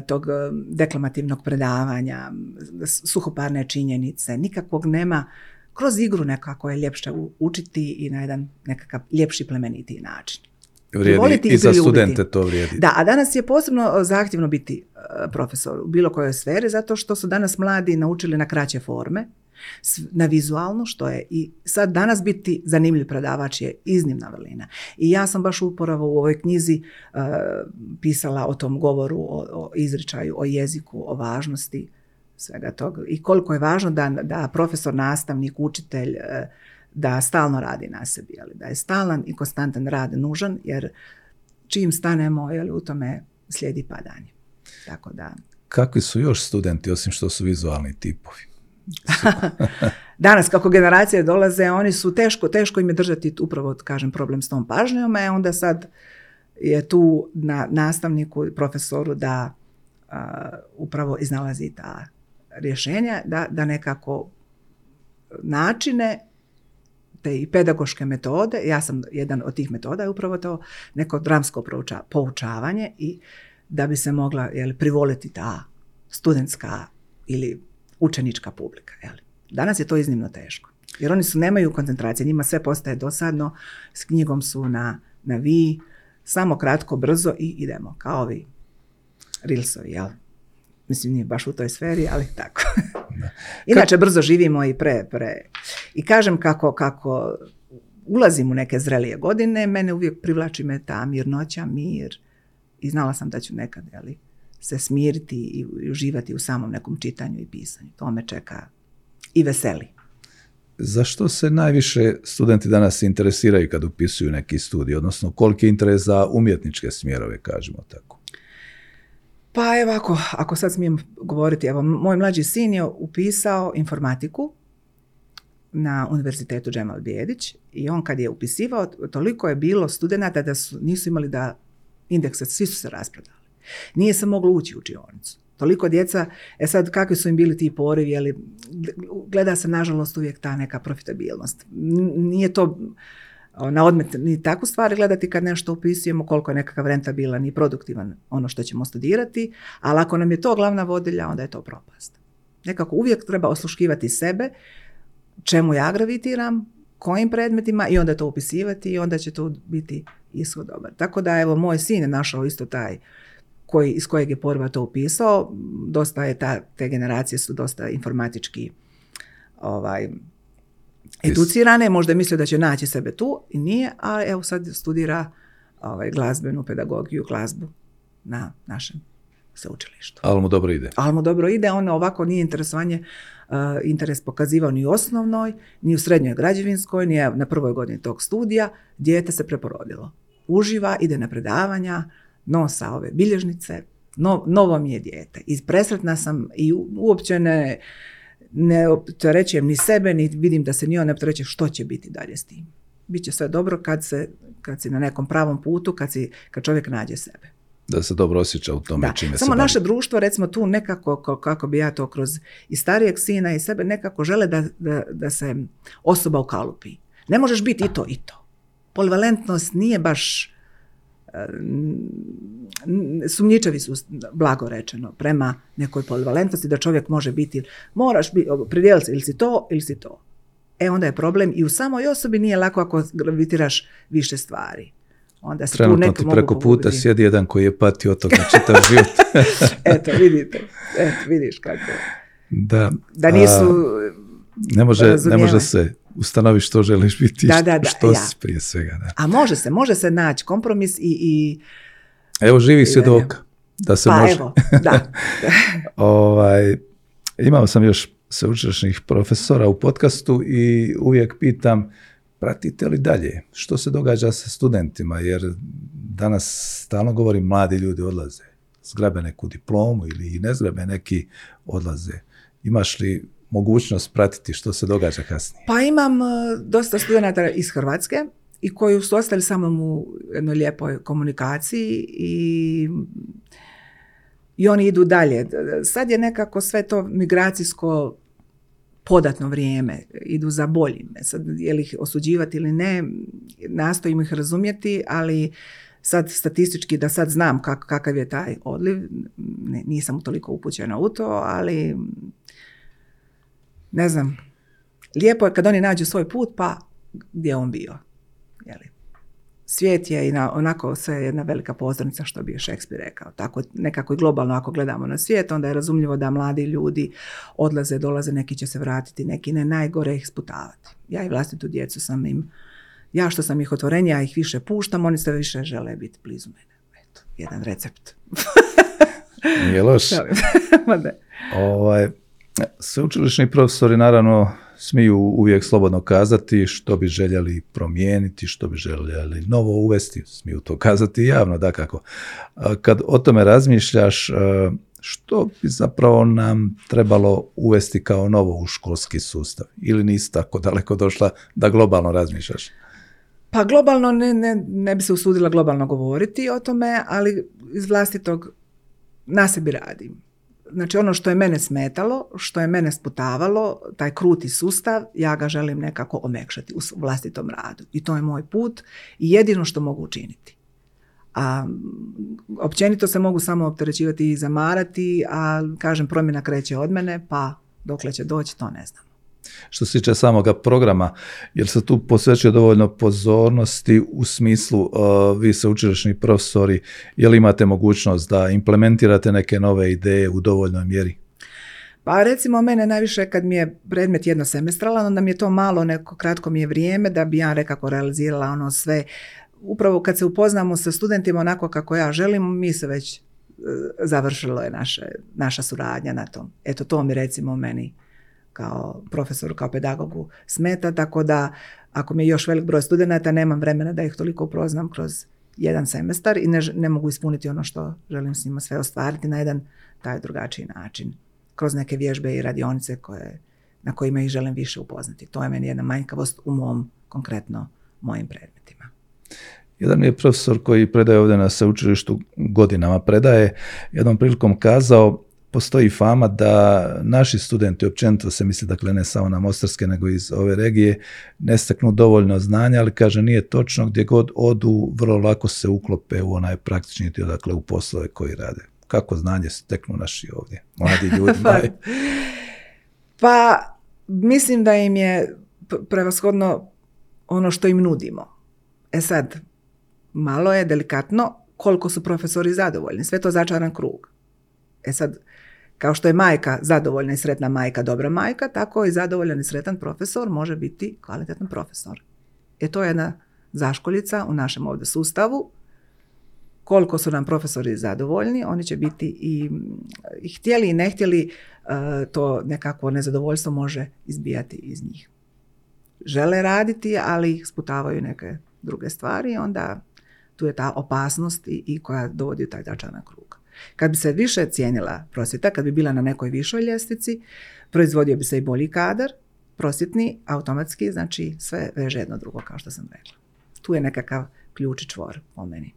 tog deklamativnog predavanja, suhoparne činjenice, nikakvog nema, kroz igru nekako je ljepše učiti i na jedan nekakav ljepši, plemenitiji način. Vrijedi i za studente to vrijedi. Da, a danas je posebno zahtjevno biti profesor u bilo kojoj sferi, zato što su danas mladi naučili na kraće forme, na vizualno, što je i sad danas biti zanimljiv predavač je iznimna vrlina. I ja sam baš upravo u ovoj knjizi uh, pisala o tom govoru, o, o izričaju, o jeziku, o važnosti svega toga i koliko je važno da, da profesor, nastavnik, učitelj uh, da stalno radi na sebi, ali da je stalan i konstantan rad nužan, jer čim stanemo, jel, u tome slijedi padanje. Tako da. Kakvi su još studenti osim što su vizualni tipovi? Danas kako generacije dolaze, oni su teško, teško im je držati upravo, kažem, problem s tom pažnjom, a onda sad je tu na nastavniku i profesoru da uh, upravo iznalazi ta rješenja, da, da nekako načine te i pedagoške metode, ja sam jedan od tih metoda, je upravo to neko dramsko poučavanje i da bi se mogla, jel, privoliti ta studentska ili učenička publika. Jel? Danas je to iznimno teško, jer oni su, nemaju koncentracije, njima sve postaje dosadno, s knjigom su na, na vi, samo kratko, brzo i idemo, kao ovi Reelsovi, jel? Mislim, nije baš u toj sferi, ali tako. Inače, brzo živimo i pre, pre. I kažem, kako, kako ulazim u neke zrelije godine, mene uvijek privlači me ta mirnoća, mir, i znala sam da ću nekad, jel, se smiriti i uživati u samom nekom čitanju i pisanju. To me čeka i veseli. Zašto se najviše studenti danas interesiraju kad upisuju neki studij, odnosno koliki je interes za umjetničke smjerove, kažemo tako? Pa evo, ako, ako sad smijem govoriti, evo, moj mlađi sin je upisao informatiku na Univerzitetu Džemal Bijedić i on kad je upisivao, toliko je bilo studenata da su, nisu imali da indeksa, svi su se rasprodali. Nije se moglo ući u učionicu. Toliko djeca, e sad kakvi su im bili ti porivi, ali gleda se nažalost uvijek ta neka profitabilnost. Nije to na odmet ni takvu stvar gledati kad nešto upisujemo, koliko je nekakav rentabilan i produktivan ono što ćemo studirati, ali ako nam je to glavna vodilja, onda je to propast. Nekako uvijek treba osluškivati sebe, čemu ja gravitiram, kojim predmetima, i onda to upisivati i onda će to biti ishod dobar. Tako da evo, moj sin je našao isto taj Koji, iz kojeg je porva to upisao, dosta je ta, te generacije su dosta informatički ovaj, educirane, možda je mislio da će naći sebe tu i nije, a evo sad studira ovaj, glazbenu pedagogiju, glazbu na našem sveučilištu. Ali mu dobro ide. Ali mu dobro ide, ono ovako nije interesovanje, uh, interes pokazivao ni u osnovnoj, ni u srednjoj građevinskoj, ni na prvoj godini tog studija, dijete se preporodilo. Uživa, ide na predavanja, nosa ove bilježnice, no, novo mi je dijete. I presretna sam i uopće ne, ne opterećujem ni sebe, ni vidim da se ni on ne optereće što će biti dalje s tim. Biće sve dobro kad, se, kad si na nekom pravom putu, kad, si, kad čovjek nađe sebe. Da se dobro osjeća u tome čime se bavi. Samo naše društvo, recimo tu nekako, kako bi ja to kroz i starijeg sina i sebe, nekako žele da, da, da se osoba ukalupi. Ne možeš biti i to i to. Polivalentnost nije baš sumnjičavi su, blago rečeno, prema nekoj polivalentnosti, da čovjek može biti, moraš biti, opredijel se, ili si to, ili si to. E, onda je problem i u samoj osobi nije lako ako gravitiraš više stvari. Onda se trenutno tu ti preko puta sjedi jedan koji je patio od toga čitav život. Eto, vidite, eto, vidiš kako. Da, da nisu a, ne, može, ne može se ustanoviš što želiš biti, da, da, da, što ja. si prije svega. Da. A može se, može se naći kompromis i... i evo živih svjedoka, da se pa, može. Evo, da. ovaj, imao sam još sveučilišnih profesora u podcastu i uvijek pitam, pratite li dalje što se događa sa studentima, jer danas stalno govorim mladi ljudi odlaze, zgrabe neku diplomu ili ne zgrabe, neki odlaze. Imaš li mogućnost pratiti što se događa kasnije? Pa imam dosta studenata iz Hrvatske i koji su ostali samo u jednoj lijepoj komunikaciji i, i oni idu dalje. Sad je nekako sve to migracijsko podatno vrijeme, idu za boljim. Sad, je li ih osuđivati ili ne, nastojim ih razumjeti, ali sad statistički da sad znam kak, kakav je taj odliv, ne, nisam toliko upućena u to, ali ne znam, lijepo je kad oni nađu svoj put, pa gdje je on bio. Jeli? Svijet je i na, onako sve jedna velika pozornica, što bi je Šekspir rekao. Tako nekako i globalno ako gledamo na svijet, onda je razumljivo da mladi ljudi odlaze, dolaze, neki će se vratiti, neki ne, najgore ih sputavati. Ja i vlastitu djecu sam im, ja što sam ih otvorenija, ja ih više puštam, oni sve više žele biti blizu mene. Eto, jedan recept. Nije loš. ovaj, sveučilišni profesori naravno smiju uvijek slobodno kazati što bi željeli promijeniti, što bi željeli novo uvesti, smiju to kazati javno, dakako. Kad o tome razmišljaš, što bi zapravo nam trebalo uvesti kao novo u školski sustav? Ili nisi tako daleko došla da globalno razmišljaš? Pa globalno ne, ne, ne bi se usudila globalno govoriti o tome, ali iz vlastitog na sebi radim. Znači ono što je mene smetalo, što je mene sputavalo, taj kruti sustav, ja ga želim nekako omekšati u vlastitom radu. I to je moj put i jedino što mogu učiniti. A općenito se mogu samo opterećivati i zamarati, a kažem promjena kreće od mene, pa dokle će doći, to ne znam. Što se tiče samoga programa, jer se tu posvećuje dovoljno pozornosti u smislu uh, vi sveučilišni profesori, je li imate mogućnost da implementirate neke nove ideje u dovoljnoj mjeri? Pa recimo mene najviše kad mi je predmet jednosemestralan, onda mi je to malo, neko kratko mi je vrijeme da bi ja nekako realizirala ono sve. Upravo kad se upoznamo sa studentima onako kako ja želim, mi se već uh, završilo je naše, naša suradnja na tom. Eto to mi recimo meni kao profesoru, kao pedagogu smeta, tako da ako mi je još velik broj studenata, nemam vremena da ih toliko upoznam kroz jedan semestar i ne, ne mogu ispuniti ono što želim s njima sve ostvariti na jedan taj drugačiji način. Kroz neke vježbe i radionice koje, na kojima ih želim više upoznati. To je meni jedna manjkavost u mom, konkretno mojim predmetima. Jedan je profesor koji predaje ovdje na sveučilištu, godinama predaje, jednom prilikom kazao, postoji fama da naši studenti, općenito se misli, dakle ne samo na mostarske, nego iz ove regije, ne steknu dovoljno znanja, ali kaže nije točno, gdje god odu, vrlo lako se uklope u onaj praktični dio, dakle u poslove koji rade. Kako znanje steknu naši ovdje, mladi ljudi? pa, pa mislim da im je prevashodno ono što im nudimo. E sad, malo je delikatno koliko su profesori zadovoljni, sve to začaran krug. E sad, kao što je majka zadovoljna i sretna majka, dobra majka, tako i zadovoljan i sretan profesor može biti kvalitetan profesor. E to je jedna zaškoljica u našem ovdje sustavu. Koliko su nam profesori zadovoljni, oni će biti i, i htjeli i ne htjeli, to nekako nezadovoljstvo može izbijati iz njih. Žele raditi, ali ih sputavaju neke druge stvari, onda tu je ta opasnost i, i koja dovodi u taj začaran krug. Kad bi se više cijenila prosvjeta, kad bi bila na nekoj višoj ljestvici, proizvodio bi se i bolji kadar, prosvjetni, automatski, znači sve veže jedno drugo, kao što sam rekla. Tu je nekakav ključ i čvor po meni.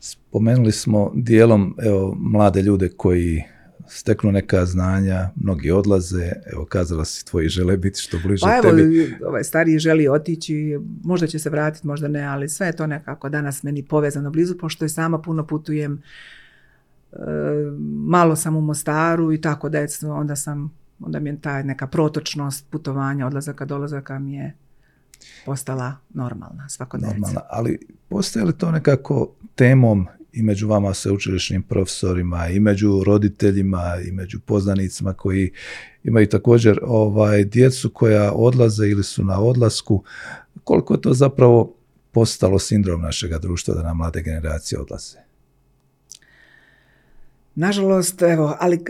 Spomenuli smo dijelom evo, mlade ljude koji steknu neka znanja, mnogi odlaze, evo kazala si tvoji žele biti što bliže pa evo, tebi. Pa evo, ovaj stariji želi otići, možda će se vratiti, možda ne, ali sve je to nekako danas meni povezano blizu, pošto je sama puno putujem, e, malo sam u Mostaru i tako da je, onda sam, onda mi je ta neka protočnost putovanja, odlazaka, dolazaka mi je postala normalna, svakodnevna. Normalna, ali postaje li to nekako temom i među vama sveučilišnim profesorima, i među roditeljima, i među poznanicima koji imaju također ovaj, djecu koja odlaze ili su na odlasku, koliko je to zapravo postalo sindrom našega društva da nam mlade generacije odlaze? Nažalost, evo, ali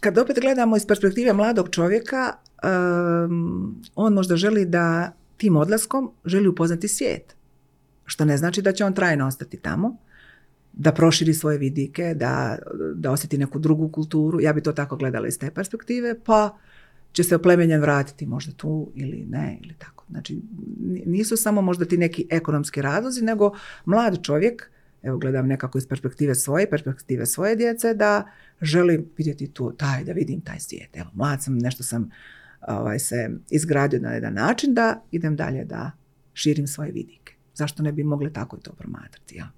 kad opet gledamo iz perspektive mladog čovjeka, um, on možda želi da tim odlaskom želi upoznati svijet, što ne znači da će on trajno ostati tamo, da proširi svoje vidike, da, da osjeti neku drugu kulturu. Ja bi to tako gledala iz te perspektive, pa će se oplemenjen vratiti možda tu ili ne, ili tako. Znači, nisu samo možda ti neki ekonomski razlozi, nego mlad čovjek, evo gledam nekako iz perspektive svoje, perspektive svoje djece, da želim vidjeti tu, taj, da vidim taj svijet. Evo, mlad sam, nešto sam ovaj, se izgradio na jedan način, da idem dalje, da širim svoje vidike. Zašto ne bi mogli tako to promatrati, ja?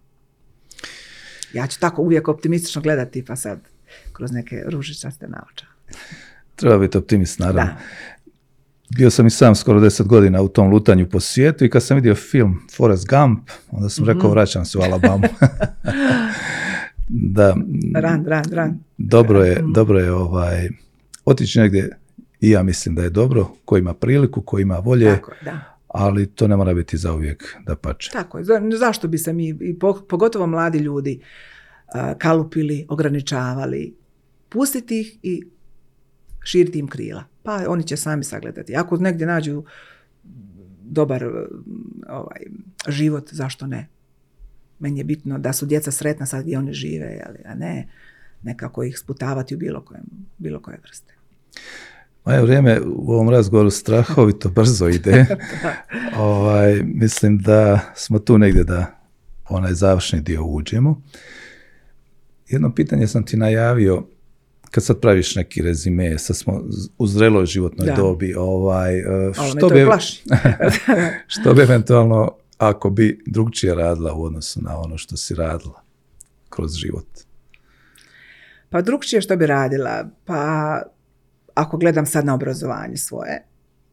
Ja ću tako uvijek optimistično gledati, pa sad kroz neke ružičaste naočale. Treba biti optimist, naravno. Da. Bio sam i sam skoro deset godina u tom lutanju po svijetu i kad sam vidio film Forrest Gump, onda sam mm-hmm. rekao vraćam se u Alabamu. da, ran, ran, ran. Dobro je, dobro je ovaj, otići negdje, i ja mislim da je dobro, ko ima priliku, ko ima volje. Tako, da. Ali to ne mora biti zauvijek, dapače. Tako je, zašto bi se mi, pogotovo mladi ljudi, kalupili, ograničavali, pustiti ih i širiti im krila. Pa oni će sami sagledati. Ako negdje nađu dobar ovaj, život, zašto ne? Meni je bitno da su djeca sretna sad gdje oni žive, a ne nekako ih sputavati u bilo kojem, bilo koje vrste. Moje vrijeme u ovom razgovoru strahovito brzo ide. ovaj, mislim da smo tu negdje da onaj završni dio uđemo. Jedno pitanje sam ti najavio, kad sad praviš neki rezime, sad smo u zreloj životnoj da. dobi, ovaj, što, bi, što bi eventualno ako bi drugčije radila u odnosu na ono što si radila kroz život? Pa drugčije što bi radila? Pa... Ako gledam sad na obrazovanje svoje,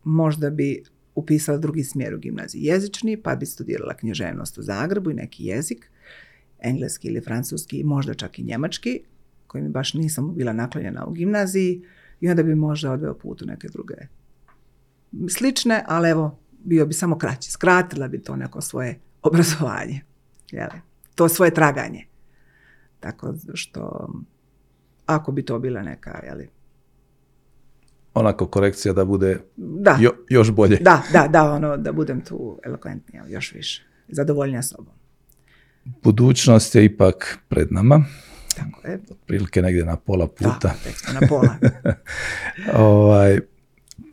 možda bi upisala drugi smjer u gimnaziji jezični, pa bi studirala književnost u Zagrebu i neki jezik, engleski ili francuski, možda čak i njemački, koji mi baš nisam bila naklonjena u gimnaziji, i onda bi možda odveo put u neke druge slične, ali evo, bio bi samo kraći. Skratila bi to neko svoje obrazovanje, jeli? To svoje traganje. Tako što, ako bi to bila neka, jeli, onako korekcija da bude da. Jo, još bolje. Da, da, da, ono, da budem tu elokventnija, još više. Zadovoljnija sobom. Budućnost je ipak pred nama. Tako je. Otprilike negdje na pola puta. Da, tek na pola. ovaj,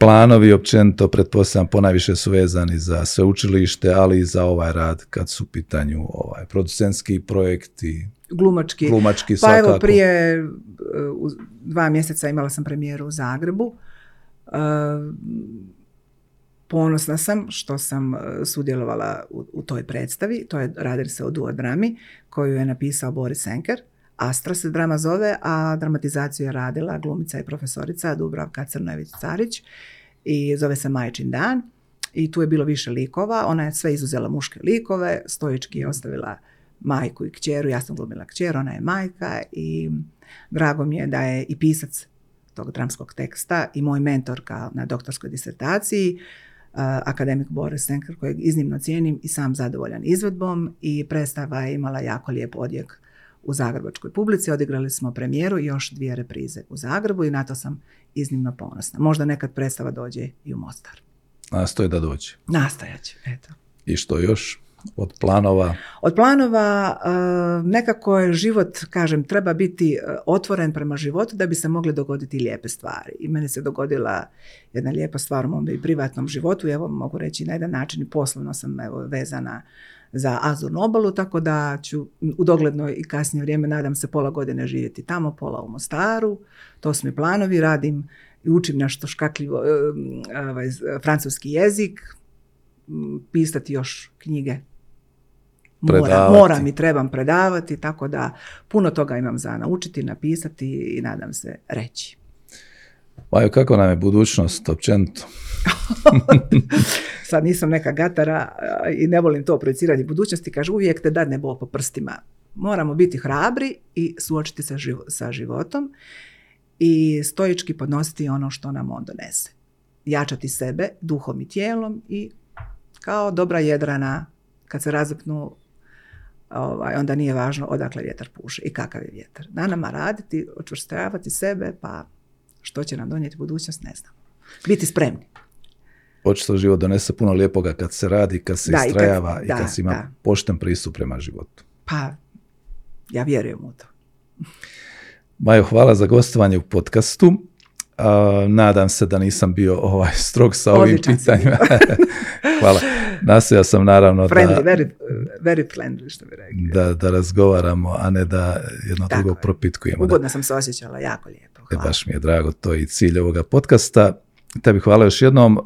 planovi općenito, pretpostavljam, ponajviše su vezani za sveučilište, ali i za ovaj rad kad su u pitanju ovaj, producentski projekti. Glumački. Glumački, pa svakako. Evo prije uh, dva mjeseca imala sam premijeru u Zagrebu. Uh, ponosna sam što sam sudjelovala u, u toj predstavi. To je, radi se o duodrami koju je napisao Boris Enker. Astra se drama zove, a dramatizaciju je radila glumica i profesorica Dubravka Crnojević-Carić i zove se Majčin dan. I tu je bilo više likova. Ona je sve izuzela muške likove, stoički je ostavila majku i kćeru. Ja sam glumila kćer, ona je majka, i drago mi je da je i pisac tog dramskog teksta i moj mentor kao na doktorskoj disertaciji, uh, akademik Boris Senker, kojeg iznimno cijenim, i sam zadovoljan izvedbom, i predstava je imala jako lijep odjek u zagrebačkoj publici. Odigrali smo premijeru i još dvije reprize u Zagrebu i na to sam iznimno ponosna. Možda nekad predstava dođe i u Mostar. Nastoji da dođe. Nastojaće, eto. I što još? Od planova? Od planova nekako je život, kažem, treba biti otvoren prema životu da bi se mogle dogoditi lijepe stvari. I meni se dogodila jedna lijepa stvar u mom i privatnom životu. Evo, mogu reći, na jedan način i poslovno sam evo, vezana za Azurnu obalu, tako da ću u dogledno i kasnije vrijeme, nadam se, pola godine živjeti tamo, pola u Mostaru. To su mi planovi, radim i učim nešto škakljivo, ovaj, francuski jezik, pisati još knjige. Mora, moram i trebam predavati, tako da puno toga imam za naučiti, napisati i nadam se reći. Majo, kako nam je budućnost općenito? Sad nisam neka gatara i ne volim to projecirati budućnosti, kažu uvijek te dadne bol po prstima. Moramo biti hrabri i suočiti se živ- sa životom i stoički podnositi ono što nam on donese. Jačati sebe duhom i tijelom i kao dobra jedrana kad se razapnu, ovaj, onda nije važno odakle vjetar puše i kakav je vjetar. Na nama raditi, očvrstavati sebe, pa što će nam donijeti budućnost, ne znam. Biti spremni. Očito život donese puno lijepoga kad se radi, kad se da, istrajava i kad, i kad da, se ima da. pošten pristup prema životu. Pa, ja vjerujem u to. Majo, hvala za gostovanje u podcastu. Uh, nadam se da nisam bio ovaj strog sa ovim Odličan pitanjima. Hvala. Nastojao sam naravno friendly, da, very, very friendly, što bi rekli. Da, da razgovaramo, a ne da jedno tako drugo je. propitkujemo. Ugodno da. sam se osjećala, jako lijepo. Hvala. E, baš mi je drago, to je i cilj ovoga podcasta. Tebi hvala još jednom. Uh,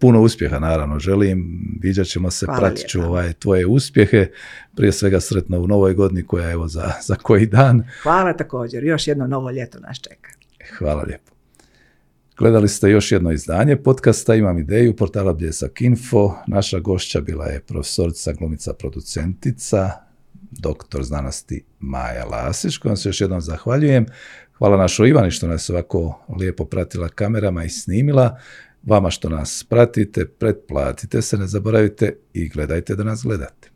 puno uspjeha naravno želim. Viđat ćemo se, hvala, pratit ću ovaj, tvoje uspjehe. Prije svega sretno u novoj godini koja je evo za, za koji dan. Hvala također. Još jedno novo ljeto nas čeka. Hvala lijepo. Gledali ste još jedno izdanje podcasta Imam ideju, portala Bljesak.info. Naša gošća bila je profesorica, glumica, producentica, doktor znanosti Maja Lasić, kojom se još jednom zahvaljujem. Hvala našoj Ivani što nas ovako lijepo pratila kamerama i snimila. Vama što nas pratite, pretplatite se, ne zaboravite i gledajte da nas gledate.